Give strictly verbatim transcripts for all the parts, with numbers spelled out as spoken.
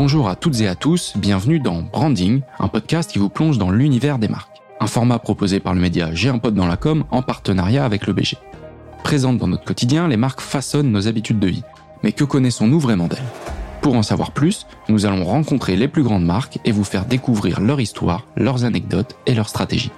Bonjour à toutes et à tous, bienvenue dans Branding, un podcast qui vous plonge dans l'univers des marques. Un format proposé par le média J'ai un pote dans la com' en partenariat avec le B G. Présentes dans notre quotidien, les marques façonnent nos habitudes de vie. Mais que connaissons-nous vraiment d'elles ? Pour en savoir plus, nous allons rencontrer les plus grandes marques et vous faire découvrir leur histoire, leurs anecdotes et leurs stratégies.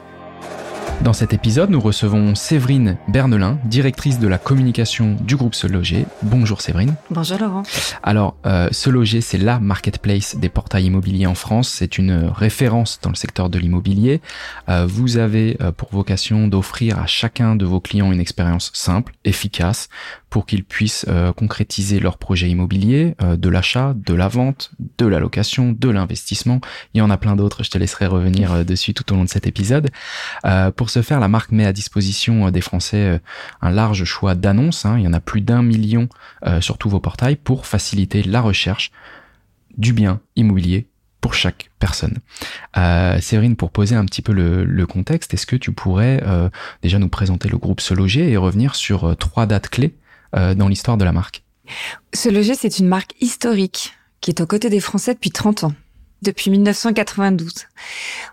Dans cet épisode, nous recevons Séverine Bernelin, directrice de la communication du groupe Seloger. Bonjour Séverine. Bonjour Laurent. Alors, euh, Seloger, c'est la marketplace des portails immobiliers en France. C'est une référence dans le secteur de l'immobilier. Euh, vous avez euh, pour vocation d'offrir à chacun de vos clients une expérience simple, efficace, pour qu'ils puissent euh, concrétiser leur projet immobilier, euh, de l'achat, de la vente, de la location, de l'investissement. Il y en a plein d'autres, je te laisserai revenir euh, dessus tout au long de cet épisode. Euh, pour ce faire, la marque met à disposition des Français un large choix d'annonces. Il y en a plus d'un million sur tous vos portails pour faciliter la recherche du bien immobilier pour chaque personne. Euh, Séverine, pour poser un petit peu le, le contexte, est-ce que tu pourrais euh, déjà nous présenter le groupe Seloger et revenir sur trois dates clés euh, dans l'histoire de la marque ? Seloger, c'est une marque historique qui est aux côtés des Français depuis trente ans. Depuis mille neuf cent quatre-vingt-douze.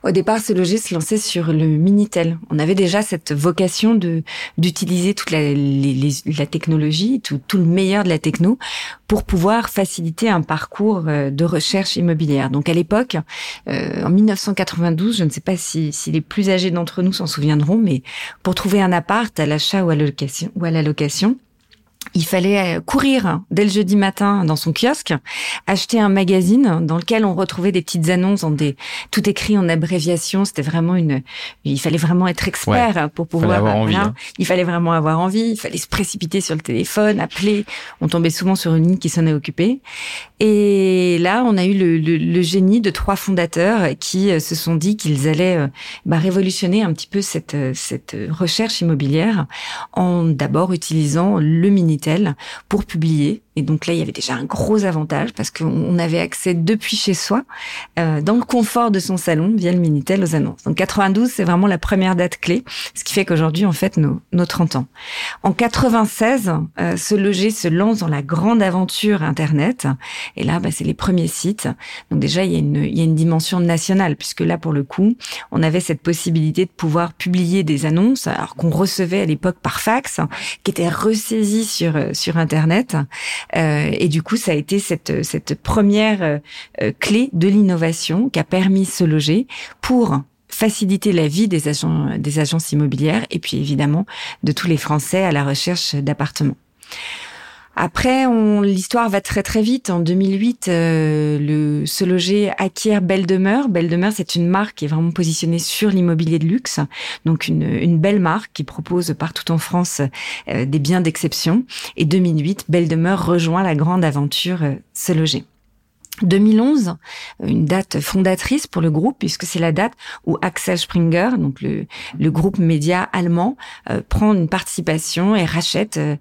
Au départ, Seloger se lançait sur le Minitel. On avait déjà cette vocation de d'utiliser toute la, les, la technologie, tout, tout le meilleur de la techno, pour pouvoir faciliter un parcours de recherche immobilière. Donc à l'époque, euh, en mille neuf cent quatre-vingt-douze, je ne sais pas si, si les plus âgés d'entre nous s'en souviendront, mais pour trouver un appart à l'achat ou à, location, ou à la location, il fallait courir dès le jeudi matin dans son kiosque, acheter un magazine dans lequel on retrouvait des petites annonces, en des, tout écrit en abréviation. C'était vraiment une, il fallait vraiment être expert ouais, pour pouvoir avoir envie, hein. Il fallait vraiment avoir envie. Il fallait se précipiter sur le téléphone, appeler. On tombait souvent sur une ligne qui sonnait occupée. Et là, on a eu le, le, le génie de trois fondateurs qui se sont dit qu'ils allaient bah, révolutionner un petit peu cette, cette recherche immobilière en d'abord utilisant le Minitel pour publier. Et donc là, il y avait déjà un gros avantage parce qu'on avait accès depuis chez soi, euh, dans le confort de son salon, via le Minitel, aux annonces. Donc quatre-vingt-douze, c'est vraiment la première date clé, ce qui fait qu'aujourd'hui, on fête nos, nos trente ans. En quatre-vingt-seize, euh, Seloger se lance dans la grande aventure Internet. Et là, bah, c'est les premiers sites. Donc déjà, il y a une, il y a une dimension nationale, puisque là, pour le coup, on avait cette possibilité de pouvoir publier des annonces, alors qu'on recevait à l'époque par fax, qui étaient ressaisies sur, sur Internet. Euh, et du coup, ça a été cette, cette première euh, clé de l'innovation qui a permis Seloger pour faciliter la vie des agents, des agences immobilières et puis évidemment de tous les Français à la recherche d'appartements. Après, on, l'histoire va très très vite. En deux mille huit, euh, le Seloger acquiert Belles Demeures. Belles Demeures, c'est une marque qui est vraiment positionnée sur l'immobilier de luxe, donc une, une belle marque qui propose partout en France euh, des biens d'exception. Et deux mille huit, Belles Demeures rejoint la grande aventure euh, Seloger. deux mille onze, une date fondatrice pour le groupe, puisque c'est la date où Axel Springer, donc le, le groupe média allemand, euh, prend une participation et rachète euh,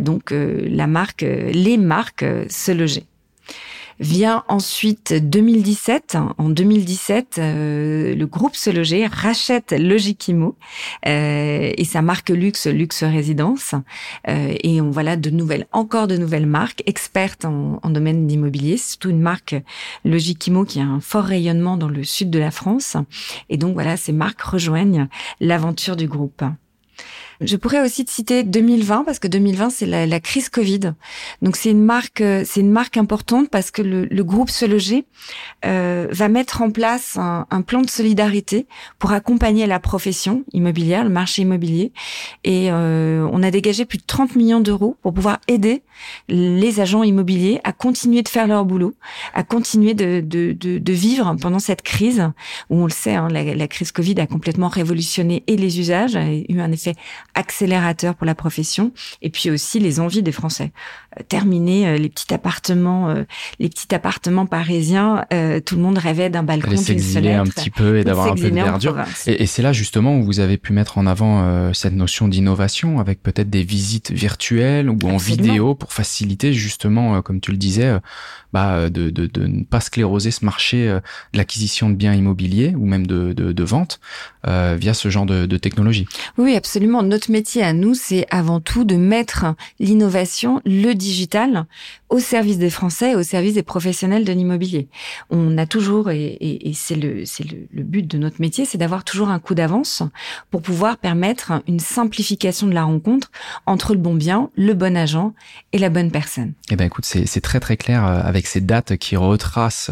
donc euh, la marque, euh, les marques euh, Seloger. Vient ensuite deux mille dix-sept. En deux mille dix-sept, euh, le groupe Seloger rachète Logic-Immo euh, et sa marque luxe, Luxe Résidence. Euh, et on voilà de nouvelles, encore de nouvelles marques expertes en, en domaine d'immobilier. C'est surtout une marque Logic-Immo qui a un fort rayonnement dans le sud de la France. Et donc voilà, ces marques rejoignent l'aventure du groupe. Je pourrais aussi te citer deux mille vingt parce que deux mille vingt c'est la, la crise Covid. Donc c'est une marque, c'est une marque importante parce que le, le groupe Seloger euh, va mettre en place un, un plan de solidarité pour accompagner la profession immobilière, le marché immobilier. Et euh, on a dégagé plus de trente millions d'euros pour pouvoir aider les agents immobiliers à continuer de faire leur boulot, à continuer de de de, de vivre pendant cette crise où on le sait, hein, la, la crise Covid a complètement révolutionné et les usages, a eu un effet accélérateur pour la profession et puis aussi les envies des Français. Terminer les petits appartements, les petits appartements parisiens, tout le monde rêvait d'un balcon, d'une fenêtre. S'exiler un petit peu et d'avoir un peu de verdure. Et, et c'est là justement où vous avez pu mettre en avant euh, cette notion d'innovation avec peut-être des visites virtuelles ou en vidéo pour faciliter justement, euh, comme tu le disais, euh, bah, de, de, de ne pas scléroser ce marché euh, de l'acquisition de biens immobiliers ou même de, de, de vente. euh, via ce genre de, de technologie. Oui, absolument. Notre métier à nous, c'est avant tout de mettre l'innovation, le digital, au service des Français, au service des professionnels de l'immobilier. On a toujours, et, et, et c'est, le, c'est le, le but de notre métier, c'est d'avoir toujours un coup d'avance pour pouvoir permettre une simplification de la rencontre entre le bon bien, le bon agent et la bonne personne. Eh ben, écoute, c'est, c'est très très clair avec ces dates qui retracent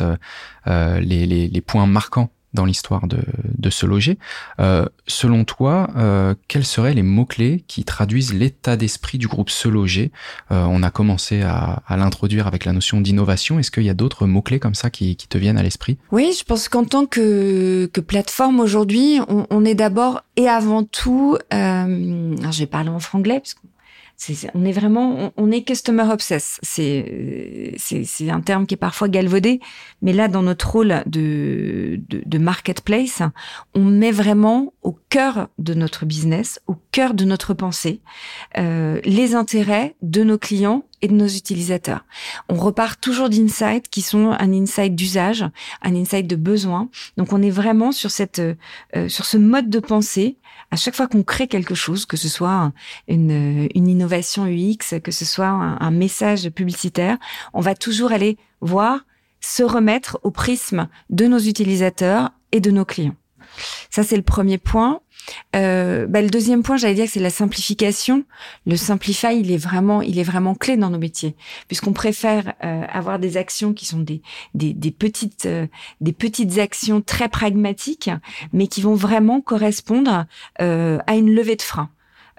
euh, les, les, les points marquants dans l'histoire de, de Seloger. Euh, selon toi, euh, quels seraient les mots-clés qui traduisent l'état d'esprit du groupe Seloger ? euh, On a commencé à, à l'introduire avec la notion d'innovation. Est-ce qu'il y a d'autres mots-clés comme ça qui, qui te viennent à l'esprit ? Oui, je pense qu'en tant que, que plateforme aujourd'hui, on, on est d'abord et avant tout... Euh, alors je vais parler en franglais, parce que C'est, on est vraiment, on, on est customer obsessed. C'est, c'est, c'est un terme qui est parfois galvaudé, mais là, dans notre rôle de, de, de marketplace, on met vraiment au cœur de notre business, au cœur de notre pensée, euh, les intérêts de nos clients et de nos utilisateurs. On repart toujours d'insights qui sont un insight d'usage, un insight de besoin. Donc, on est vraiment sur cette, euh, sur ce mode de pensée. À chaque fois qu'on crée quelque chose, que ce soit une, une innovation U X, que ce soit un, un message publicitaire, on va toujours aller voir, se remettre au prisme de nos utilisateurs et de nos clients. Ça, c'est le premier point. Euh, bah, le deuxième point, j'allais dire que c'est la simplification. Le simplify, il est vraiment, il est vraiment clé dans nos métiers, puisqu'on préfère euh, avoir des actions qui sont des des, des petites, euh, des petites actions très pragmatiques, mais qui vont vraiment correspondre euh, à une levée de frein.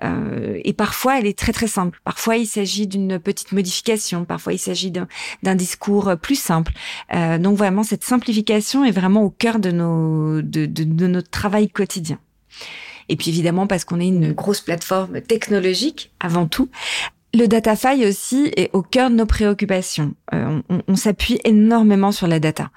Euh, et parfois, elle est très très simple. Parfois, il s'agit d'une petite modification. Parfois, il s'agit d'un, d'un discours plus simple. Euh, donc vraiment, cette simplification est vraiment au cœur de nos, de, de, de notre travail quotidien. Et puis évidemment, parce qu'on est une grosse plateforme technologique, avant tout, le data-fi aussi est au cœur de nos préoccupations. Euh, on, on s'appuie énormément sur la data.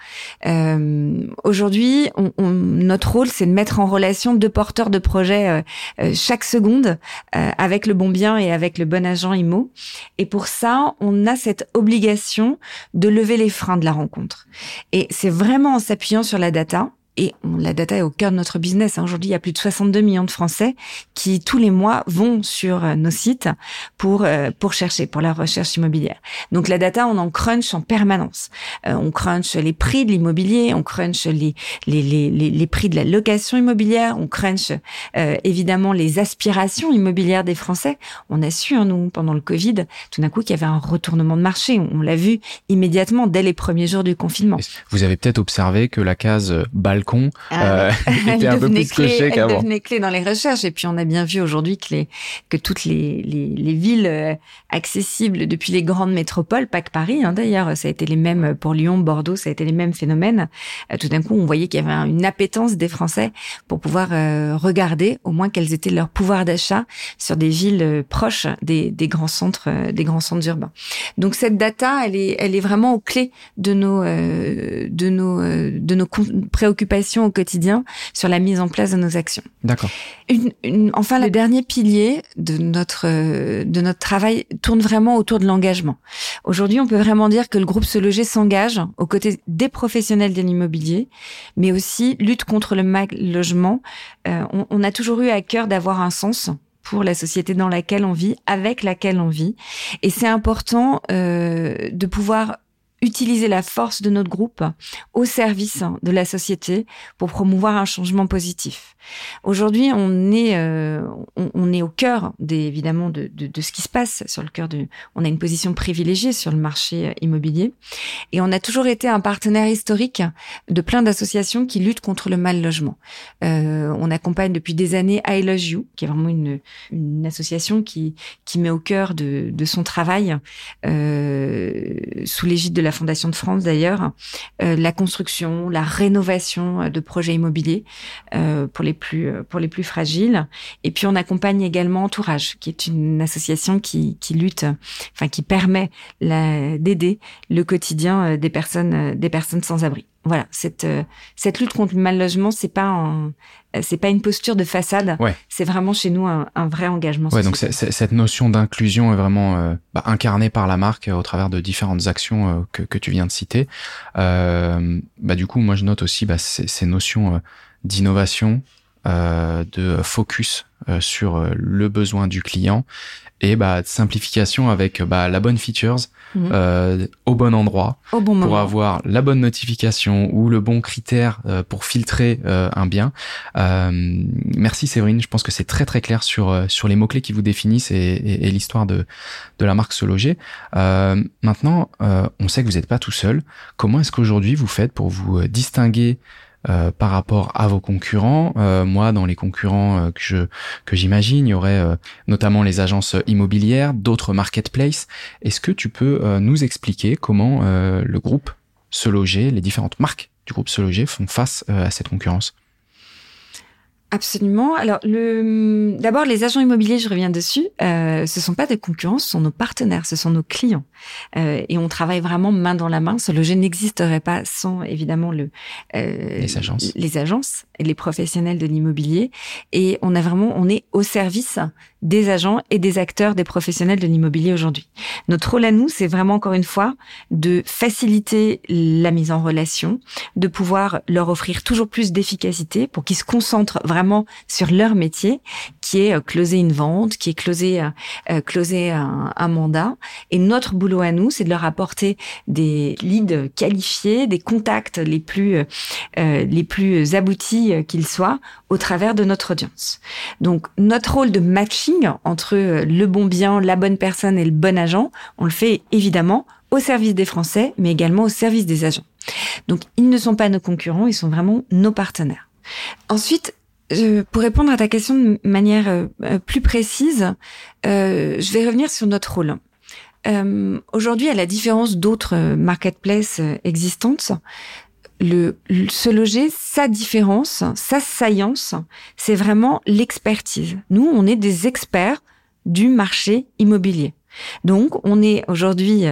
Euh, aujourd'hui, on, on, notre rôle, c'est de mettre en relation deux porteurs de projets euh, chaque seconde euh, avec le bon bien et avec le bon agent I M O. Et pour ça, on a cette obligation de lever les freins de la rencontre. Et c'est vraiment en s'appuyant sur la data. Et la data est au cœur de notre business. Aujourd'hui, il y a plus de soixante-deux millions de Français qui, tous les mois, vont sur nos sites pour pour chercher, pour la recherche immobilière. Donc, la data, on en crunch en permanence. Euh, on crunch les prix de l'immobilier, on crunch les les les les, les prix de la location immobilière, on crunch euh, évidemment les aspirations immobilières des Français. On a su, hein, nous, pendant le Covid, tout d'un coup, qu'il y avait un retournement de marché. On, on l'a vu immédiatement dès les premiers jours du confinement. Vous avez peut-être observé que la case balcon Con, euh, elle était un peu plus cochée qu'avant. Elle devenait clé dans les recherches. Et puis, on a bien vu aujourd'hui que, les, que toutes les, les, les villes accessibles depuis les grandes métropoles, pas que Paris, hein, d'ailleurs, ça a été les mêmes pour Lyon, Bordeaux, ça a été les mêmes phénomènes. Tout d'un coup, on voyait qu'il y avait une appétence des Français pour pouvoir euh, regarder au moins quels étaient leurs pouvoirs d'achat sur des villes proches des, des, grands centres, des grands centres urbains. Donc, cette data, elle est, elle est vraiment aux clés de nos, euh, de nos, euh, de nos préoccupations au quotidien sur la mise en place de nos actions. D'accord. Une, une, enfin, le dernier pilier de notre de notre travail tourne vraiment autour de l'engagement. Aujourd'hui, on peut vraiment dire que le groupe Seloger s'engage aux côtés des professionnels de l'immobilier, mais aussi lutte contre le mal logement. Euh, on, on a toujours eu à cœur d'avoir un sens pour la société dans laquelle on vit, avec laquelle on vit, et c'est important euh, de pouvoir utiliser la force de notre groupe au service de la société pour promouvoir un changement positif. Aujourd'hui, on est euh, on, on est au cœur des, évidemment de, de de ce qui se passe sur le cœur de. On a une position privilégiée sur le marché immobilier et on a toujours été un partenaire historique de plein d'associations qui luttent contre le mal logement. Euh, on accompagne depuis des années I Love You, qui est vraiment une une association qui qui met au cœur de de son travail euh, sous l'égide de la Fondation de France d'ailleurs, euh, la construction, la rénovation de projets immobiliers euh, pour les plus pour les plus fragiles. Et puis on accompagne également Entourage, qui est une association qui qui lutte, enfin qui permet la, d'aider le quotidien des personnes des personnes sans abri. Voilà, cette cette lutte contre le mal logement, c'est pas un, c'est pas une posture de façade. Ouais. C'est vraiment chez nous un, un vrai engagement social. Ouais, donc c'est, c'est, cette notion d'inclusion est vraiment euh, bah, incarnée par la marque euh, au travers de différentes actions euh, que que tu viens de citer. Euh, bah du coup, moi je note aussi bah, ces, ces notions euh, d'innovation, euh, de focus euh, sur le besoin du client et bah, de simplification avec bah, la bonne features mmh. euh, au bon endroit au bon moment. Pour avoir la bonne notification ou le bon critère euh, pour filtrer euh, un bien. Euh, merci Séverine, je pense que c'est très très clair sur, sur les mots-clés qui vous définissent et, et, et l'histoire de, de la marque Seloger. Euh, maintenant, euh, on sait que vous n'êtes pas tout seul. Comment est-ce qu'aujourd'hui vous faites pour vous distinguer Euh, par rapport à vos concurrents? Euh, moi, dans les concurrents euh, que je que j'imagine, il y aurait euh, notamment les agences immobilières, d'autres marketplaces. Est-ce que tu peux euh, nous expliquer comment euh, le groupe Seloger, les différentes marques du groupe Seloger font face euh, à cette concurrence? Absolument. Alors, le d'abord, les agents immobiliers, je reviens dessus, euh, ce sont pas des concurrents, ce sont nos partenaires, ce sont nos clients. Euh, et on travaille vraiment main dans la main. Seloger n'existerait pas sans, évidemment, le euh, les agences, les agences, les professionnels de l'immobilier. Et on a vraiment, on est au service des agents et des acteurs, des professionnels de l'immobilier aujourd'hui. Notre rôle à nous, c'est vraiment, encore une fois, de faciliter la mise en relation, de pouvoir leur offrir toujours plus d'efficacité pour qu'ils se concentrent vraiment sur leur métier, qui est euh, closer une vente, qui est closer, euh, closer un, un mandat. Et notre boulot à nous, c'est de leur apporter des leads qualifiés, des contacts les plus, euh, les plus aboutis euh, qu'ils soient au travers de notre audience. Donc, notre rôle de matching entre euh, le bon bien, la bonne personne et le bon agent, on le fait évidemment au service des Français, mais également au service des agents. Donc, ils ne sont pas nos concurrents, ils sont vraiment nos partenaires. Ensuite, Euh, pour répondre à ta question de manière euh, plus précise, euh, je vais revenir sur notre rôle. Euh, aujourd'hui, à la différence d'autres marketplaces existantes, le, le Seloger, sa différence, sa saillance, c'est vraiment l'expertise. Nous, on est des experts du marché immobilier. Donc, on est aujourd'hui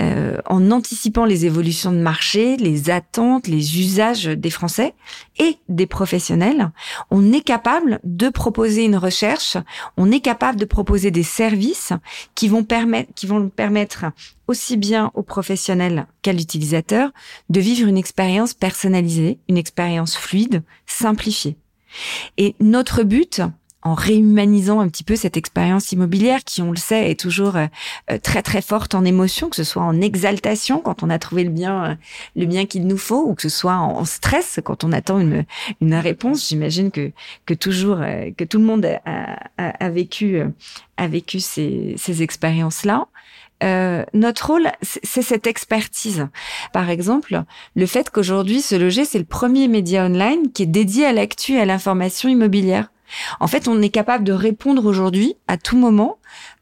euh, en anticipant les évolutions de marché, les attentes, les usages des Français et des professionnels. On est capable de proposer une recherche, on est capable de proposer des services qui vont permettre, qui vont permettre aussi bien aux professionnels qu'à l'utilisateur de vivre une expérience personnalisée, une expérience fluide, simplifiée. Et notre but, en réhumanisant un petit peu cette expérience immobilière qui, on le sait, est toujours très très forte en émotion, que ce soit en exaltation quand on a trouvé le bien le bien qu'il nous faut, ou que ce soit en stress quand on attend une une réponse. J'imagine que que toujours que tout le monde a, a, a vécu a vécu ces ces expériences là. Euh, notre rôle, c'est cette expertise. Par exemple, le fait qu'aujourd'hui Seloger, c'est le premier média online qui est dédié à l'actu et à l'information immobilière. En fait, on est capable de répondre aujourd'hui, à tout moment,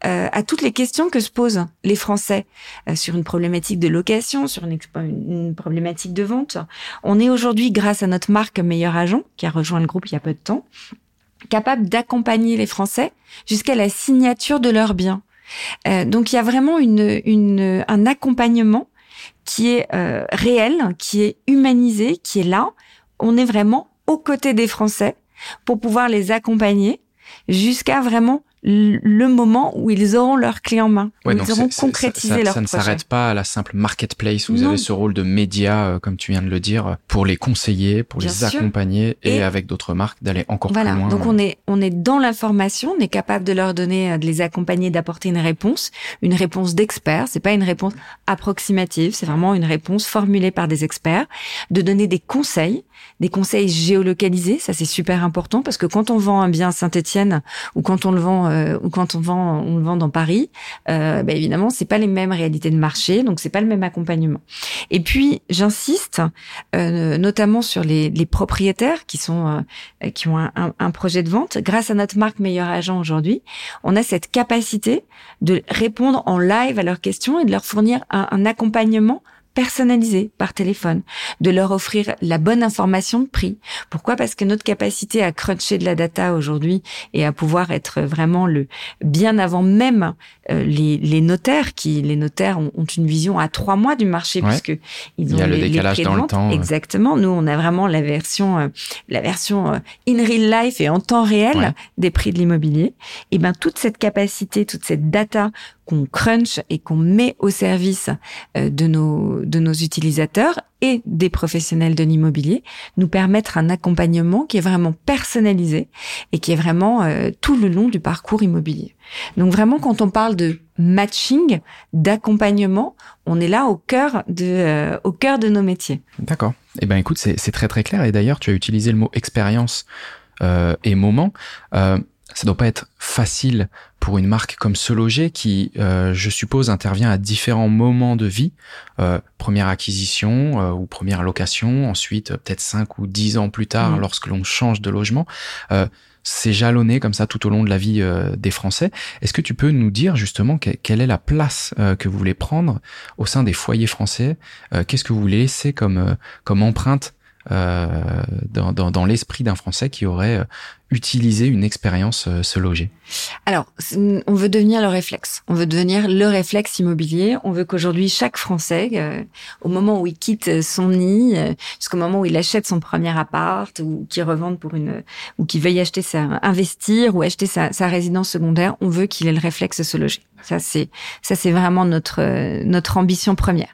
euh, à toutes les questions que se posent les Français euh, sur une problématique de location, sur une, une problématique de vente. On est aujourd'hui, grâce à notre marque Meilleur Agent, qui a rejoint le groupe il y a peu de temps, capable d'accompagner les Français jusqu'à la signature de leurs biens. Euh, donc, il y a vraiment une, une, un accompagnement qui est euh, réel, qui est humanisé, qui est là. On est vraiment aux côtés des Français pour pouvoir les accompagner jusqu'à vraiment le moment où ils auront leur clé en main, ouais, où ils auront concrétisé ça, leur ça projet. Ça ne s'arrête pas à la simple marketplace. Où vous avez ce rôle de média, euh, comme tu viens de le dire, pour les conseiller, pour Bien les sûr. accompagner et, et avec d'autres marques d'aller encore voilà. plus loin. Donc on est on est dans l'information, on est capable de leur donner, de les accompagner, d'apporter une réponse, une réponse d'expert. C'est pas une réponse approximative, c'est vraiment une réponse formulée par des experts. De donner des conseils, des conseils géolocalisés, ça c'est super important parce que quand on vend un bien à Saint-Étienne ou quand on le vend ou quand on vend, on le vend dans Paris, euh, ben évidemment, c'est pas les mêmes réalités de marché, donc c'est pas le même accompagnement. Et puis, j'insiste, euh, notamment sur les, les propriétaires qui sont, euh, qui ont un, un, un projet de vente. Grâce à notre marque Meilleur Agent aujourd'hui, on a cette capacité de répondre en live à leurs questions et de leur fournir un, un accompagnement personnalisé par téléphone, de leur offrir la bonne information de prix. Pourquoi ? Parce que notre capacité à cruncher de la data aujourd'hui et à pouvoir être vraiment le bien avant même euh, les, les notaires qui les notaires ont, ont une vision à trois mois du marché, ouais, puisque ils ont il y a les, le décalage les dans le temps. Exactement. Nous, on a vraiment la version euh, la version euh, in real life et en temps réel, ouais, des prix de l'immobilier. Et ben toute cette capacité, toute cette data qu'on crunch et qu'on met au service de nos, de nos utilisateurs et des professionnels de l'immobilier, nous permettre un accompagnement qui est vraiment personnalisé et qui est vraiment euh, tout le long du parcours immobilier. Donc vraiment, quand on parle de matching, d'accompagnement, on est là au cœur de, euh, au cœur de nos métiers. D'accord. Eh ben, écoute, c'est, c'est très très clair. Et d'ailleurs, tu as utilisé le mot expérience euh, et moment. Euh, ça doit pas être facile pour une marque comme Seloger qui, euh, je suppose, intervient à différents moments de vie. Euh, première acquisition euh, ou première location, ensuite euh, peut-être cinq ou dix ans plus tard, mmh. lorsque l'on change de logement. Euh, c'est jalonné comme ça tout au long de la vie euh, des Français. Est-ce que tu peux nous dire justement que, quelle est la place euh, que vous voulez prendre au sein des foyers français ? euh, Qu'est-ce que vous voulez laisser comme, euh, comme empreinte Euh, dans, dans, dans l'esprit d'un Français qui aurait euh, utilisé une expérience euh, Seloger? Alors, on veut devenir le réflexe. On veut devenir le réflexe immobilier. On veut qu'aujourd'hui, chaque Français, euh, au moment où il quitte son nid, euh, jusqu'au moment où il achète son premier appart, ou qu'il revende pour une, ou qu'il veuille acheter sa, investir, ou acheter sa, sa résidence secondaire, on veut qu'il ait le réflexe Seloger. Ça, c'est, ça, c'est vraiment notre, euh, notre ambition première.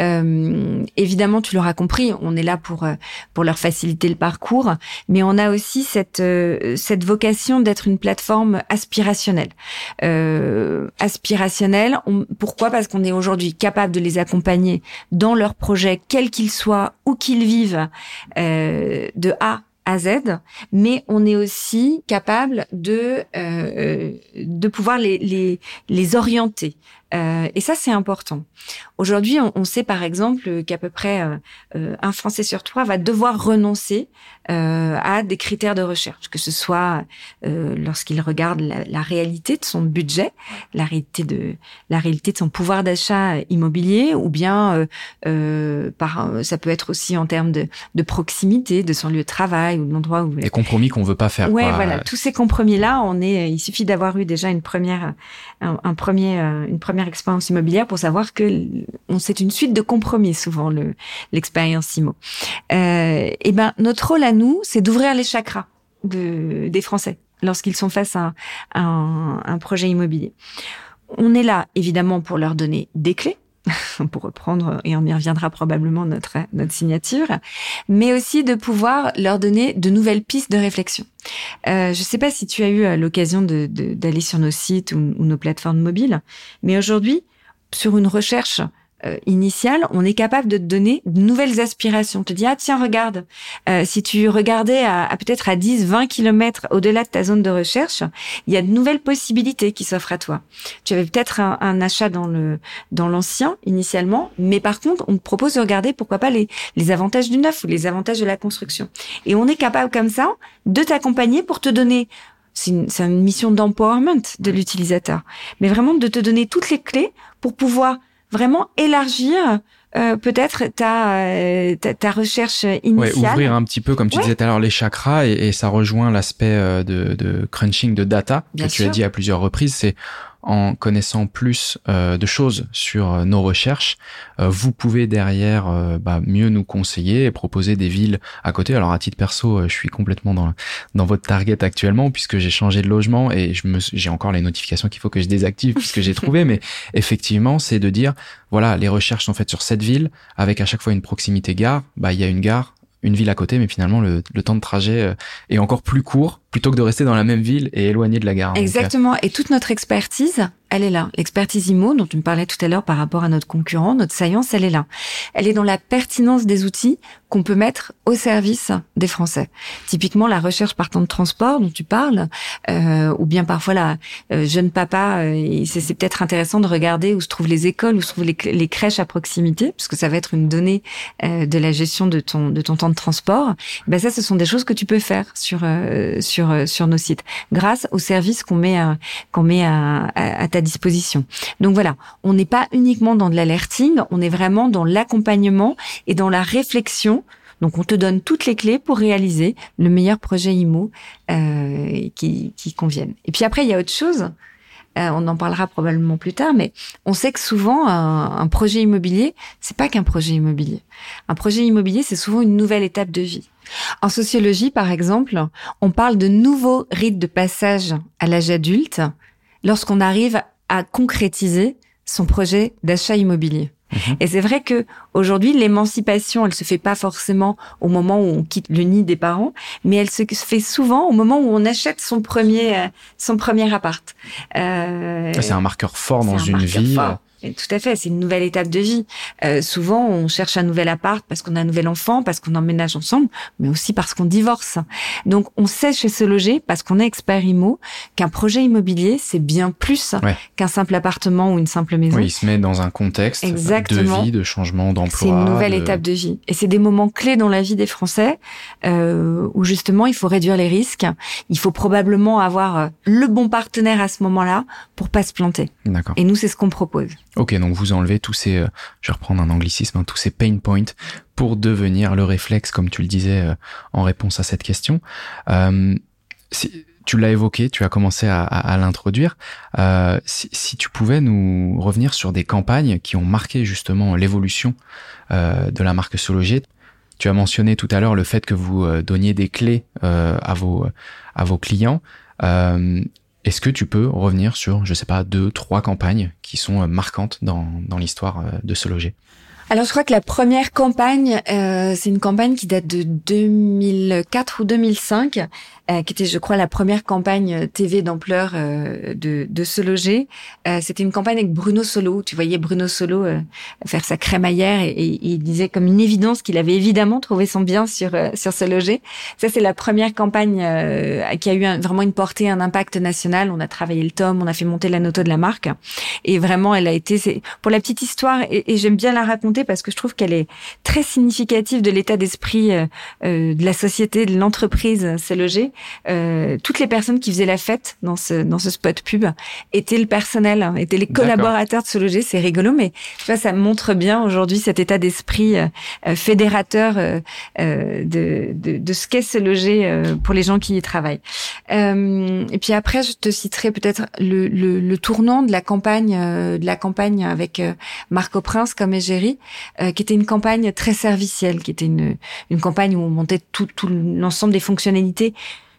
Euh, évidemment, tu l'auras compris, on est là pour, euh, pour leur faciliter le parcours, mais on a aussi cette euh, cette vocation d'être une plateforme aspirationnelle. Euh, aspirationnelle, on, pourquoi ? Parce qu'on est aujourd'hui capable de les accompagner dans leurs projets, quels qu'ils soient, où qu'ils vivent, euh, de A à Z, mais on est aussi capable de euh, de pouvoir les les les orienter. Euh, et ça, c'est important. Aujourd'hui, on, on sait par exemple qu'à peu près euh, un Français sur trois va devoir renoncer euh, à des critères de recherche, que ce soit euh, lorsqu'il regarde la, la réalité de son budget, la réalité de la réalité de son pouvoir d'achat immobilier, ou bien euh, euh, par ça peut être aussi en termes de, de proximité, de son lieu de travail ou de l'endroit où les compromis qu'on veut pas faire. Ouais, quoi. Voilà, tous ces compromis-là, on est. Il suffit d'avoir eu déjà une première, un, un premier, une première expérience immobilière pour savoir que c'est une suite de compromis souvent le, l'expérience immo. Euh, et ben notre rôle à nous, c'est d'ouvrir les chakras de, des Français lorsqu'ils sont face à, à un, un projet immobilier. On est là évidemment pour leur donner des clés. Pour reprendre, et on y reviendra probablement notre notre signature, mais aussi de pouvoir leur donner de nouvelles pistes de réflexion. Euh, je ne sais pas si tu as eu l'occasion de, de, d'aller sur nos sites ou, ou nos plateformes mobiles, mais aujourd'hui, sur une recherche euh, initiale, on est capable de te donner de nouvelles aspirations. On te dit « Ah tiens, regarde, euh, si tu regardais à, à peut-être à dix, vingt kilomètres au-delà de ta zone de recherche, il y a de nouvelles possibilités qui s'offrent à toi. Tu avais peut-être un, un achat dans le dans l'ancien initialement, mais par contre, on te propose de regarder pourquoi pas les, les avantages du neuf ou les avantages de la construction. Et on est capable comme ça de t'accompagner pour te donner... C'est une, c'est une mission d'empowerment de l'utilisateur, mais vraiment de te donner toutes les clés pour pouvoir vraiment élargir euh, peut-être ta, euh, ta ta recherche initiale. Ouais, ouvrir un petit peu, comme tu ouais. disais tout à l'heure, les chakras, et, et ça rejoint l'aspect de, de crunching de data Bien que sûr. Tu as dit à plusieurs reprises. C'est en connaissant plus euh, de choses sur nos recherches, euh, vous pouvez derrière euh, bah, mieux nous conseiller et proposer des villes à côté. Alors à titre perso, euh, je suis complètement dans dans votre target actuellement puisque j'ai changé de logement et je me j'ai encore les notifications qu'il faut que je désactive puisque j'ai trouvé. Mais effectivement, c'est de dire voilà, les recherches sont faites sur cette ville avec à chaque fois une proximité gare. Bah il y a une gare. Une ville à côté, mais finalement, le, le temps de trajet est encore plus court, plutôt que de rester dans la même ville et éloigné de la gare. Exactement. Et toute notre expertise, elle est là. L'expertise I M O, dont tu me parlais tout à l'heure par rapport à notre concurrent, notre science, elle est là. Elle est dans la pertinence des outils qu'on peut mettre au service des Français. Typiquement, la recherche partant de transport dont tu parles, euh, ou bien parfois la euh, jeune papa, euh, c'est, c'est peut-être intéressant de regarder où se trouvent les écoles, où se trouvent les, les crèches à proximité, parce que ça va être une donnée euh, de la gestion de ton de ton temps de transport. Ben ça, ce sont des choses que tu peux faire sur euh, sur euh, sur nos sites, grâce aux services qu'on met à, qu'on met à, à, à ta disposition. Donc voilà, on n'est pas uniquement dans de l'alerting, on est vraiment dans l'accompagnement et dans la réflexion. Donc, on te donne toutes les clés pour réaliser le meilleur projet I M O euh, qui, qui convienne. Et puis après, il y a autre chose, euh, on en parlera probablement plus tard, mais on sait que souvent, un, un projet immobilier, c'est pas qu'un projet immobilier. Un projet immobilier, c'est souvent une nouvelle étape de vie. En sociologie, par exemple, on parle de nouveaux rites de passage à l'âge adulte lorsqu'on arrive à concrétiser son projet d'achat immobilier. Mmh. Et c'est vrai que aujourd'hui, l'émancipation, elle se fait pas forcément au moment où on quitte le nid des parents, mais elle se fait souvent au moment où on achète son premier, son premier appart. Euh, c'est un marqueur fort dans une vie. Fort. Tout à fait, c'est une nouvelle étape de vie. Euh, souvent, on cherche un nouvel appart parce qu'on a un nouvel enfant, parce qu'on emménage ensemble, mais aussi parce qu'on divorce. Donc, on sait chez Seloger, parce qu'on est expert immo, qu'un projet immobilier, c'est bien plus ouais. qu'un simple appartement ou une simple maison. Oui, il se met dans un contexte Exactement. de vie, de changement d'emploi. C'est une nouvelle de... étape de vie. Et c'est des moments clés dans la vie des Français euh, où, justement, il faut réduire les risques. Il faut probablement avoir le bon partenaire à ce moment-là pour pas se planter. D'accord. Et nous, c'est ce qu'on propose. Ok, donc vous enlevez tous ces, euh, je vais reprendre un anglicisme, hein, tous ces pain points pour devenir le réflexe, comme tu le disais euh, en réponse à cette question. Euh, si, tu l'as évoqué, tu as commencé à, à, à l'introduire. Euh, si, si tu pouvais nous revenir sur des campagnes qui ont marqué justement l'évolution euh, de la marque Seloger. Tu as mentionné tout à l'heure le fait que vous euh, donniez des clés euh, à vos à vos clients. Euh, Est-ce que tu peux revenir sur, je sais pas, deux, trois campagnes qui sont marquantes dans, dans l'histoire de Seloger ? Alors, je crois que la première campagne, euh, c'est une campagne qui date de deux mille quatre ou deux mille cinq, euh, qui était, je crois, la première campagne T V d'ampleur euh, de, de Seloger. Euh, c'était une campagne avec Bruno Solo. Tu voyais Bruno Solo euh, faire sa crémaillère et, et il disait comme une évidence qu'il avait évidemment trouvé son bien sur euh, sur Seloger. Ça, c'est la première campagne euh, qui a eu un, vraiment une portée, un impact national. On a travaillé le tome, on a fait monter la noto de la marque. Et vraiment, elle a été... C'est, pour la petite histoire, et, et j'aime bien la raconter, parce que je trouve qu'elle est très significative de l'état d'esprit euh, de la société, de l'entreprise Seloger. Euh, toutes les personnes qui faisaient la fête dans ce dans ce spot pub étaient le personnel, hein, étaient les collaborateurs D'accord. de Seloger. C'est rigolo, mais tu vois, ça montre bien aujourd'hui cet état d'esprit euh, fédérateur euh, euh, de, de de ce qu'est Seloger euh, pour les gens qui y travaillent. Euh, et puis après, je te citerai peut-être le, le, le tournant de la campagne euh, de la campagne avec euh, Marco Prince comme égérie. Euh, qui était une campagne très servicielle, qui était une, une campagne où on montait tout, tout l'ensemble des fonctionnalités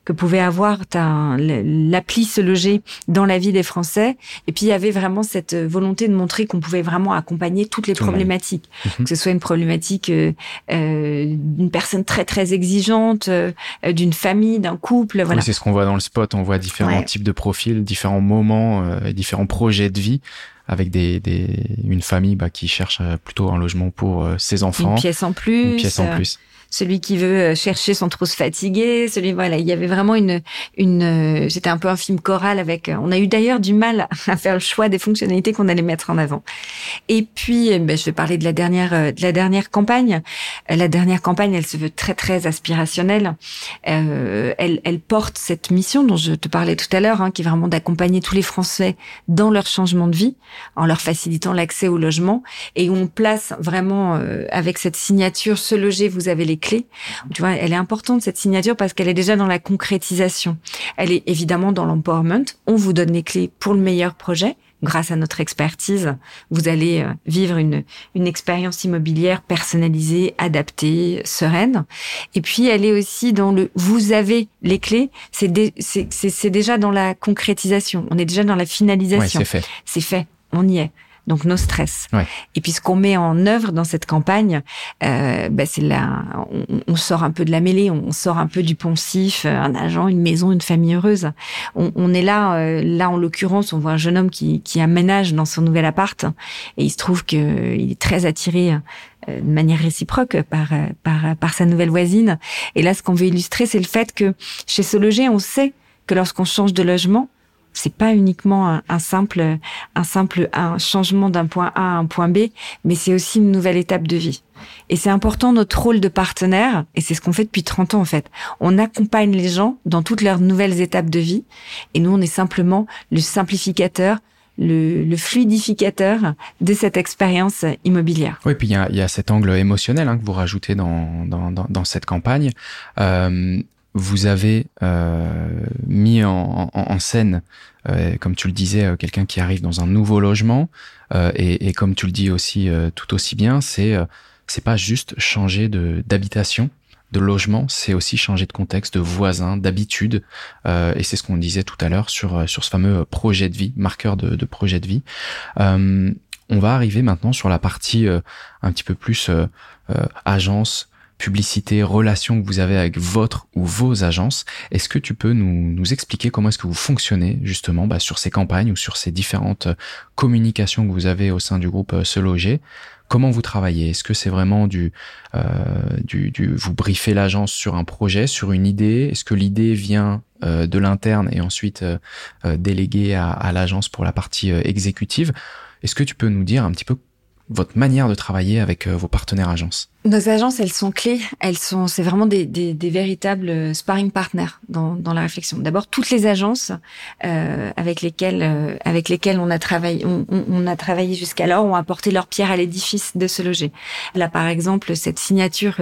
que pouvait avoir l'appli Seloger dans la vie des Français. Et puis, il y avait vraiment cette volonté de montrer qu'on pouvait vraiment accompagner toutes les tout problématiques. Mmh. Que ce soit une problématique euh, euh, d'une personne très, très exigeante, euh, d'une famille, d'un couple. Voilà. Oui, c'est ce qu'on voit dans le spot. On voit différents ouais. types de profils, différents moments, euh, différents projets de vie. Avec des, des, une famille bah, qui cherche plutôt un logement pour euh, ses enfants. Une pièce en plus. Une pièce en plus. Euh, celui qui veut chercher sans trop se fatiguer. Celui, voilà, il y avait vraiment une, une. Euh, c'était un peu un film choral avec. On a eu d'ailleurs du mal à faire le choix des fonctionnalités qu'on allait mettre en avant. Et puis, ben, je vais parler de la dernière, euh, de la dernière campagne. Euh, la dernière campagne, elle se veut très très aspirationnelle. Euh, elle, elle porte cette mission dont je te parlais tout à l'heure, hein, qui est vraiment d'accompagner tous les Français dans leur changement de vie, en leur facilitant l'accès au logement, et on place vraiment euh, avec cette signature Seloger, vous avez les clés. Tu vois, elle est importante cette signature parce qu'elle est déjà dans la concrétisation. Elle est évidemment dans l'empowerment. On vous donne les clés pour le meilleur projet. Grâce à notre expertise, vous allez vivre une une expérience immobilière personnalisée, adaptée, sereine. Et puis, elle est aussi dans le vous avez les clés. C'est dé, c'est, c'est c'est déjà dans la concrétisation. On est déjà dans la finalisation. Ouais, c'est fait. C'est fait. On y est. Donc, nos stress. Ouais. Et puis, ce qu'on met en œuvre dans cette campagne, euh, bah, c'est là, on, on sort un peu de la mêlée, on sort un peu du poncif, un agent, une maison, une famille heureuse. On, on est là, euh, là, en l'occurrence, on voit un jeune homme qui, qui aménage dans son nouvel appart, et il se trouve qu'il est très attiré de manière réciproque par, par, par sa nouvelle voisine. Et là, ce qu'on veut illustrer, c'est le fait que chez Seloger, on sait que lorsqu'on change de logement, c'est pas uniquement un, un simple, un simple un changement d'un point A à un point B, mais c'est aussi une nouvelle étape de vie. Et c'est important notre rôle de partenaire, et c'est ce qu'on fait depuis trente ans en fait. On accompagne les gens dans toutes leurs nouvelles étapes de vie, et nous on est simplement le simplificateur, le, le fluidificateur de cette expérience immobilière. Oui, puis il y a, y a cet angle émotionnel hein, que vous rajoutez dans, dans, dans, dans cette campagne. Euh... Vous avez euh, mis en, en, en scène, euh, comme tu le disais, euh, quelqu'un qui arrive dans un nouveau logement, euh, et, et comme tu le dis aussi euh, tout aussi bien, c'est euh, c'est pas juste changer de d'habitation, de logement, c'est aussi changer de contexte, de voisin, d'habitude. Euh, et c'est ce qu'on disait tout à l'heure sur sur ce fameux projet de vie, marqueur de, de projet de vie. Euh, on va arriver maintenant sur la partie euh, un petit peu plus euh, euh, agence, publicité, relations que vous avez avec votre ou vos agences. Est-ce que tu peux nous, nous expliquer comment est-ce que vous fonctionnez justement bah, sur ces campagnes ou sur ces différentes communications que vous avez au sein du groupe Seloger? Comment vous travaillez? Est-ce que c'est vraiment du, euh, du, du vous briefez l'agence sur un projet, sur une idée? Est-ce que l'idée vient euh, de l'interne et ensuite euh, euh, déléguée à, à l'agence pour la partie euh, exécutive? Est-ce que tu peux nous dire un petit peu votre manière de travailler avec euh, vos partenaires agences? Nos agences, elles sont clés. Elles sont, c'est vraiment des, des, des véritables sparring partners dans, dans la réflexion. D'abord, toutes les agences euh, avec lesquelles, euh, avec lesquelles on a travaillé, on, on a travaillé jusqu'alors, ont apporté leur pierre à l'édifice de Seloger. Là, par exemple, cette signature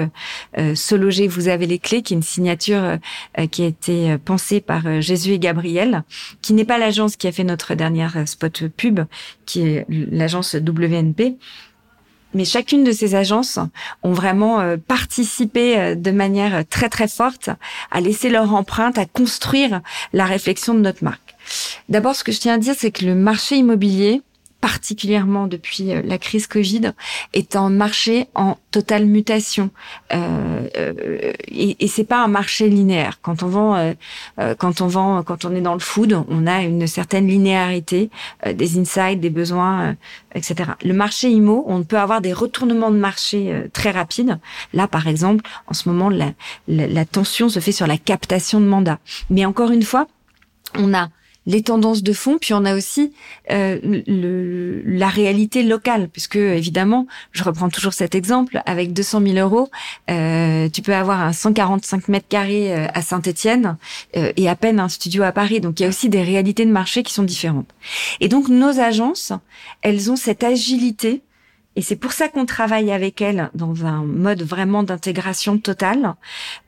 euh, Seloger, vous avez les clés, qui est une signature euh, qui a été pensée par euh, Jésus et Gabriel, qui n'est pas l'agence qui a fait notre dernière spot pub, qui est l'agence W N P. Mais chacune de ces agences ont vraiment euh, participé euh, de manière très très forte à laisser leur empreinte, à construire la réflexion de notre marque. D'abord, ce que je tiens à dire, c'est que le marché immobilier, particulièrement depuis euh, la crise Covid, est un marché en totale mutation. Euh, euh, et, et c'est pas un marché linéaire. Quand on vend, euh, euh, quand on vend, quand on est dans le food, on a une certaine linéarité, euh, des insights, des besoins. Euh, et cetera. Le marché immo, on peut avoir des retournements de marché euh, très rapides. Là, par exemple, en ce moment, la, la, la tension se fait sur la captation de mandats. Mais encore une fois, on a les tendances de fond, puis on a aussi euh, le, la réalité locale, puisque évidemment, je reprends toujours cet exemple, avec deux cent mille euros, euh, tu peux avoir un cent quarante-cinq mètres carrés à Saint-Étienne euh, et à peine un studio à Paris. Donc, il y a aussi des réalités de marché qui sont différentes. Et donc, nos agences, elles ont cette agilité, et c'est pour ça qu'on travaille avec elles dans un mode vraiment d'intégration totale,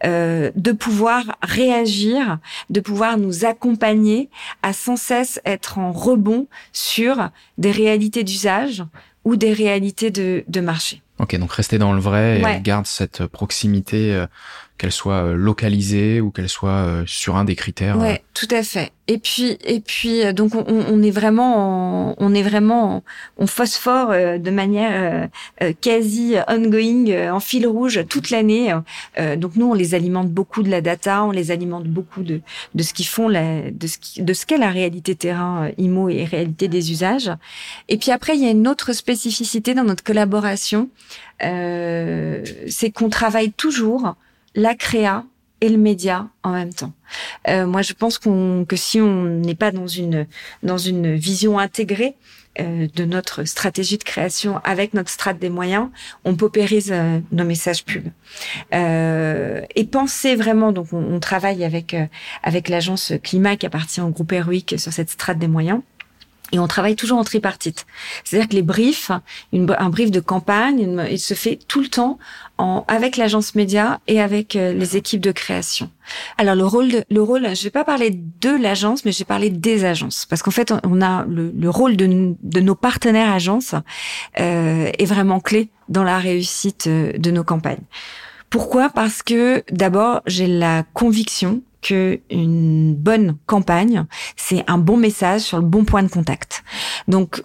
euh, de pouvoir réagir, de pouvoir nous accompagner à sans cesse être en rebond sur des réalités d'usage ou des réalités de, de marché. Ok, donc restez dans le vrai et ouais. Garde cette proximité, euh, qu'elle soit localisée ou qu'elle soit euh, sur un des critères. Ouais, euh... tout à fait. Et puis, et puis, donc on, on est vraiment, en, on est vraiment, en, on phosphore euh, de manière euh, quasi ongoing, euh, en fil rouge toute l'année. Euh, donc nous, on les alimente beaucoup de la data, on les alimente beaucoup de de ce qu'ils font, la, de ce qui, de ce qu'est la réalité terrain, euh, immo et réalité des usages. Et puis après, il y a une autre spécificité dans notre collaboration. Euh, c'est qu'on travaille toujours la créa et le média en même temps. Euh, moi, je pense qu'on, que si on n'est pas dans une dans une vision intégrée euh, de notre stratégie de création avec notre strate des moyens, on paupérise euh, nos messages pubs. Euh, et penser vraiment, donc on, on travaille avec euh, avec l'agence Climat qui appartient au groupe Erwic sur cette strate des moyens. Et on travaille toujours en tripartite. C'est-à-dire que les briefs, une, un brief de campagne, une, il se fait tout le temps en, avec l'agence média et avec euh, les équipes de création. Alors, le rôle, de, le rôle, je vais pas parler de l'agence, mais je vais parler des agences. Parce qu'en fait, on a le, le rôle de, de nos partenaires agences, euh, est vraiment clé dans la réussite de nos campagnes. Pourquoi? Parce que d'abord, j'ai la conviction que une bonne campagne, c'est un bon message sur le bon point de contact. Donc,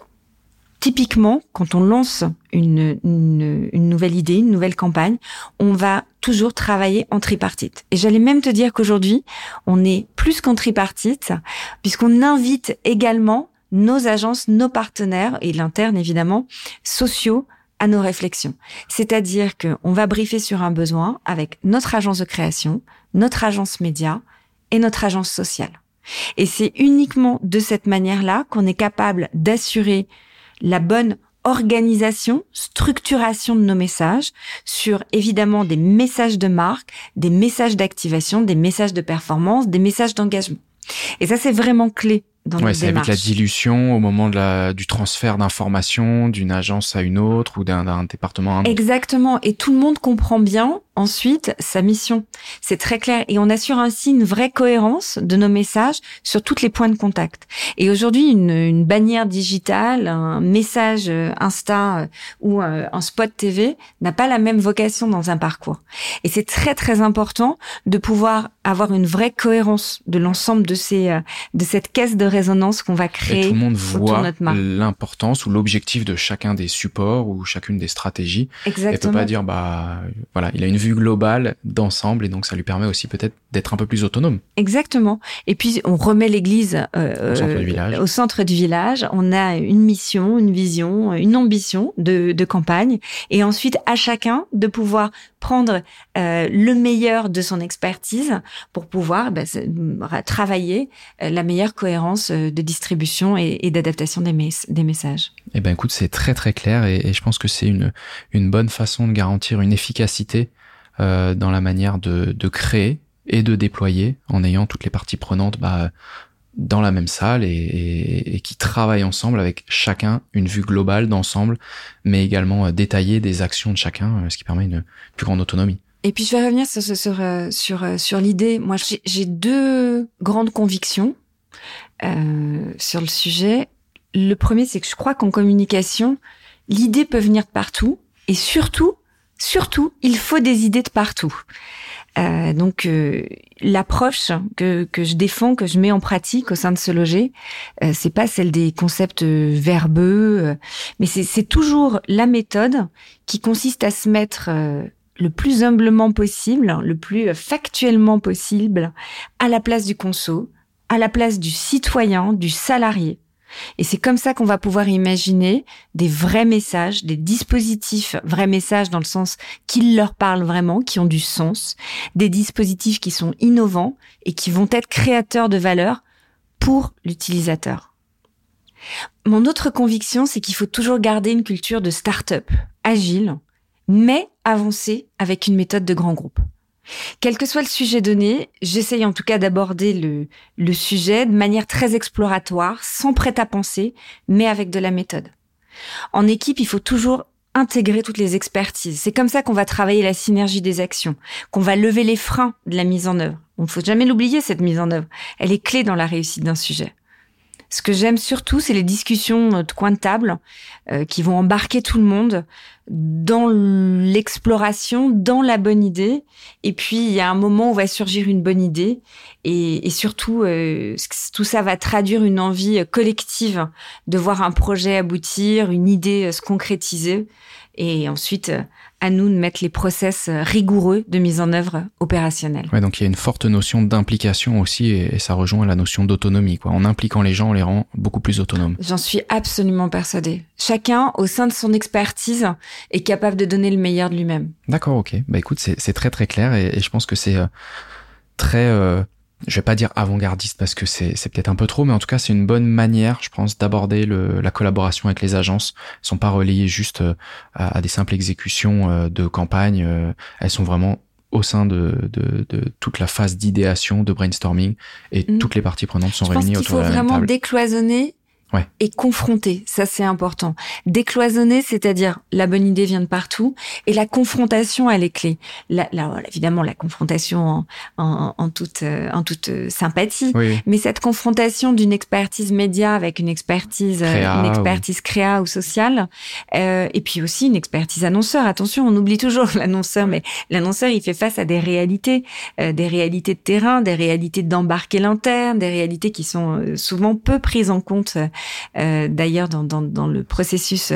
typiquement, quand on lance une, une, une nouvelle idée, une nouvelle campagne, on va toujours travailler en tripartite. Et j'allais même te dire qu'aujourd'hui, on est plus qu'en tripartite, puisqu'on invite également nos agences, nos partenaires, et l'interne évidemment, sociaux, à nos réflexions. C'est-à-dire qu'on va briefer sur un besoin avec notre agence de création, notre agence média et notre agence sociale. Et c'est uniquement de cette manière-là qu'on est capable d'assurer la bonne organisation, structuration de nos messages sur évidemment des messages de marque, des messages d'activation, des messages de performance, des messages d'engagement. Et ça, c'est vraiment clé. Ouais, ça évite la dilution au moment de la, du transfert d'informations d'une agence à une autre ou d'un, d'un département à un autre. Exactement. Et tout le monde comprend bien ensuite sa mission. C'est très clair. Et on assure ainsi une vraie cohérence de nos messages sur tous les points de contact. Et aujourd'hui, une, une bannière digitale, un message Insta ou un spot T V n'a pas la même vocation dans un parcours. Et c'est très, très important de pouvoir avoir une vraie cohérence de l'ensemble de ces, de cette caisse de résonance qu'on va créer. Et tout le monde voit l'importance ou l'objectif de chacun des supports ou chacune des stratégies. Exactement. Et peut pas dire, bah, voilà, il a une vue globale d'ensemble et donc ça lui permet aussi peut-être d'être un peu plus autonome. Exactement. Et puis on remet l'église euh, au, centre euh, au centre du village. On a une mission, une vision, une ambition de, de campagne et ensuite à chacun de pouvoir prendre euh, le meilleur de son expertise pour pouvoir bah, travailler la meilleure cohérence de distribution et, et d'adaptation des, mes- des messages. Eh ben écoute, c'est très très clair et, et je pense que c'est une, une bonne façon de garantir une efficacité euh, dans la manière de, de créer et de déployer en ayant toutes les parties prenantes bah, dans la même salle et, et, et qui travaillent ensemble avec chacun une vue globale d'ensemble, mais également euh, détaillée des actions de chacun, euh, ce qui permet une plus grande autonomie. Et puis je vais revenir sur sur sur sur l'idée. Moi, j'ai, j'ai deux grandes convictions euh, sur le sujet. Le premier, c'est que je crois qu'en communication, l'idée peut venir de partout, et surtout, surtout, il faut des idées de partout. Euh, donc euh, l'approche que que je défends, que je mets en pratique au sein de Seloger, euh, c'est pas celle des concepts verbeux, euh, mais c'est c'est toujours la méthode qui consiste à se mettre euh, le plus humblement possible, le plus factuellement possible, à la place du conso, à la place du citoyen, du salarié. Et c'est comme ça qu'on va pouvoir imaginer des vrais messages, des dispositifs, vrais messages dans le sens qu'ils leur parlent vraiment, qui ont du sens, des dispositifs qui sont innovants et qui vont être créateurs de valeur pour l'utilisateur. Mon autre conviction, c'est qu'il faut toujours garder une culture de start-up, agile, mais avancer avec une méthode de grand groupe. Quel que soit le sujet donné, j'essaye en tout cas d'aborder le, le sujet de manière très exploratoire, sans prêt-à-penser, mais avec de la méthode. En équipe, il faut toujours intégrer toutes les expertises. C'est comme ça qu'on va travailler la synergie des actions, qu'on va lever les freins de la mise en œuvre. Il ne faut jamais l'oublier, cette mise en œuvre. Elle est clé dans la réussite d'un sujet. Ce que j'aime surtout, c'est les discussions de coin de table euh, qui vont embarquer tout le monde dans l'exploration, dans la bonne idée. Et puis, il y a un moment où va surgir une bonne idée. Et, et surtout, euh, tout ça va traduire une envie collective de voir un projet aboutir, une idée se concrétiser. Et ensuite, à nous de mettre les process rigoureux de mise en œuvre opérationnelle. Ouais, donc il y a une forte notion d'implication aussi, et, et ça rejoint la notion d'autonomie, quoi. En impliquant les gens, on les rend beaucoup plus autonomes. J'en suis absolument persuadée. Chacun, au sein de son expertise, est capable de donner le meilleur de lui-même. D'accord, ok. Bah écoute, c'est, c'est très très clair, et, et je pense que c'est euh, très... Euh... Je vais pas dire avant-gardiste parce que c'est, c'est peut-être un peu trop, mais en tout cas, c'est une bonne manière, je pense, d'aborder le, la collaboration avec les agences. Elles sont pas reliées juste à, à des simples exécutions de campagne. Elles sont vraiment au sein de, de, de toute la phase d'idéation, de brainstorming, et mmh. toutes les parties prenantes sont je réunies autour de la table. Je pense qu'il faut vraiment décloisonner ouais. et confronter. Ça, c'est important. Décloisonner, c'est-à-dire la bonne idée vient de partout et la confrontation, elle est clé. Là, là évidemment, la confrontation en, en, en toute, en toute sympathie, oui. mais cette confrontation d'une expertise média avec une expertise, créa, une expertise oui. créa ou sociale, euh, et puis aussi une expertise annonceur. Attention, on oublie toujours l'annonceur, mais l'annonceur, il fait face à des réalités, euh, des réalités de terrain, des réalités d'embarquer l'interne, des réalités qui sont souvent peu prises en compte. Euh, d'ailleurs dans, dans, dans le processus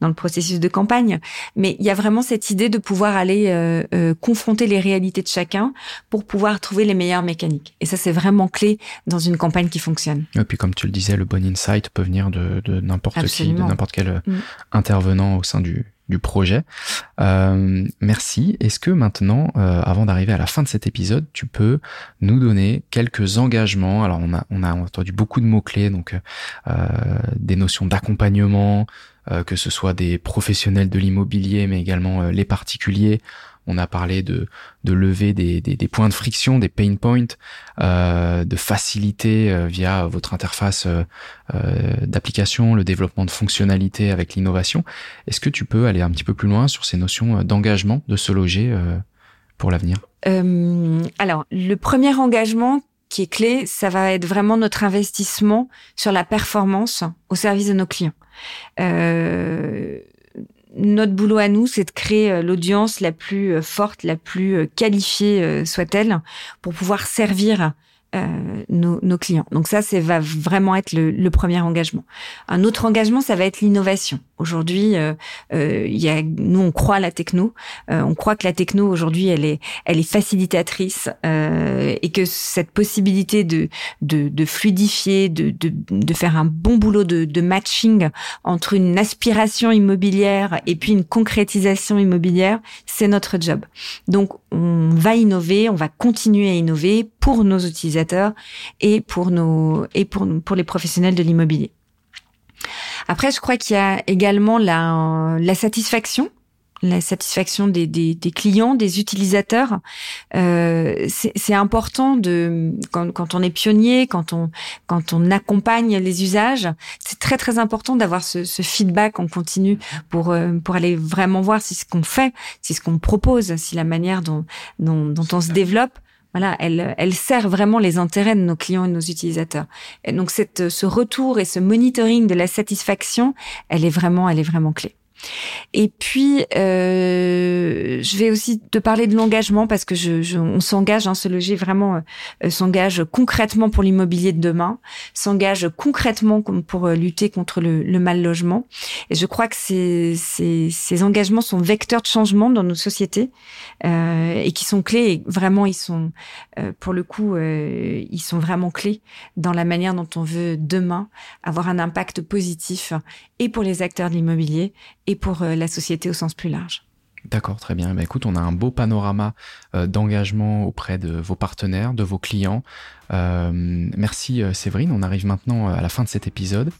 dans le processus de campagne, mais il y a vraiment cette idée de pouvoir aller euh, euh, confronter les réalités de chacun pour pouvoir trouver les meilleures mécaniques, et ça c'est vraiment clé dans une campagne qui fonctionne. Et puis comme tu le disais, le bon insight peut venir de, de n'importe Absolument. qui, de n'importe quel mmh. intervenant au sein du, du projet. Euh, merci. Est-ce que maintenant, euh, avant d'arriver à la fin de cet épisode, tu peux nous donner quelques engagements? Alors, on a, on a entendu beaucoup de mots-clés, donc euh, des notions d'accompagnement, euh, que ce soit des professionnels de l'immobilier, mais également euh, les particuliers. On a parlé de, de lever des, des, des points de friction, des pain points, euh, de faciliter euh, via votre interface euh, euh, d'application, le développement de fonctionnalités avec l'innovation. Est-ce que tu peux aller un petit peu plus loin sur ces notions d'engagement, de Seloger euh, pour l'avenir? euh, Alors, le premier engagement qui est clé, ça va être vraiment notre investissement sur la performance au service de nos clients. Euh, notre boulot à nous, c'est de créer l'audience la plus forte, la plus qualifiée soit-elle, pour pouvoir servir Euh, nos, nos clients. Donc ça, ça va vraiment être le, le premier engagement. Un autre engagement, ça va être l'innovation. Aujourd'hui, euh, euh, y a, nous, on croit à la techno. Euh, on croit que la techno, aujourd'hui, elle est, elle est facilitatrice euh, et que cette possibilité de, de, de fluidifier, de, de, de faire un bon boulot de, de matching entre une aspiration immobilière et puis une concrétisation immobilière, c'est notre job. Donc, on va innover, on va continuer à innover pour nos utilisateurs et pour nos et pour pour les professionnels de l'immobilier. Après, je crois qu'il y a également la la satisfaction, la satisfaction des des, des clients, des utilisateurs. Euh, c'est, c'est important de quand quand on est pionnier, quand on quand on accompagne les usages, c'est très très important d'avoir ce, ce feedback en continu pour pour aller vraiment voir si ce qu'on fait, si ce qu'on propose, si la manière dont dont, dont on se développe. Voilà, elle, elle sert vraiment les intérêts de nos clients et de nos utilisateurs. Et donc, cette, ce retour et ce monitoring de la satisfaction, elle est vraiment, elle est vraiment clé. Et puis, euh, je vais aussi te parler de l'engagement parce que je, je on s'engage, hein, se loger vraiment euh, s'engage concrètement pour l'immobilier de demain, s'engage concrètement pour lutter contre le, le mal logement. Et je crois que ces, ces, ces engagements sont vecteurs de changement dans nos sociétés euh, et qui sont clés. Et vraiment, ils sont euh, pour le coup, euh, ils sont vraiment clés dans la manière dont on veut demain avoir un impact positif et pour les acteurs de l'immobilier et pour la société au sens plus large. D'accord, très bien. Bah, écoute, on a un beau panorama euh, d'engagement auprès de vos partenaires, de vos clients. Euh, merci euh, Séverine, on arrive maintenant à la fin de cet épisode.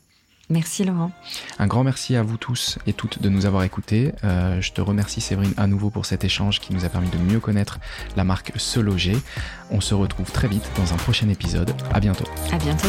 Merci Laurent. Un grand merci à vous tous et toutes de nous avoir écoutés. Euh, je te remercie Séverine à nouveau pour cet échange qui nous a permis de mieux connaître la marque Seloger. On se retrouve très vite dans un prochain épisode. À bientôt. À bientôt.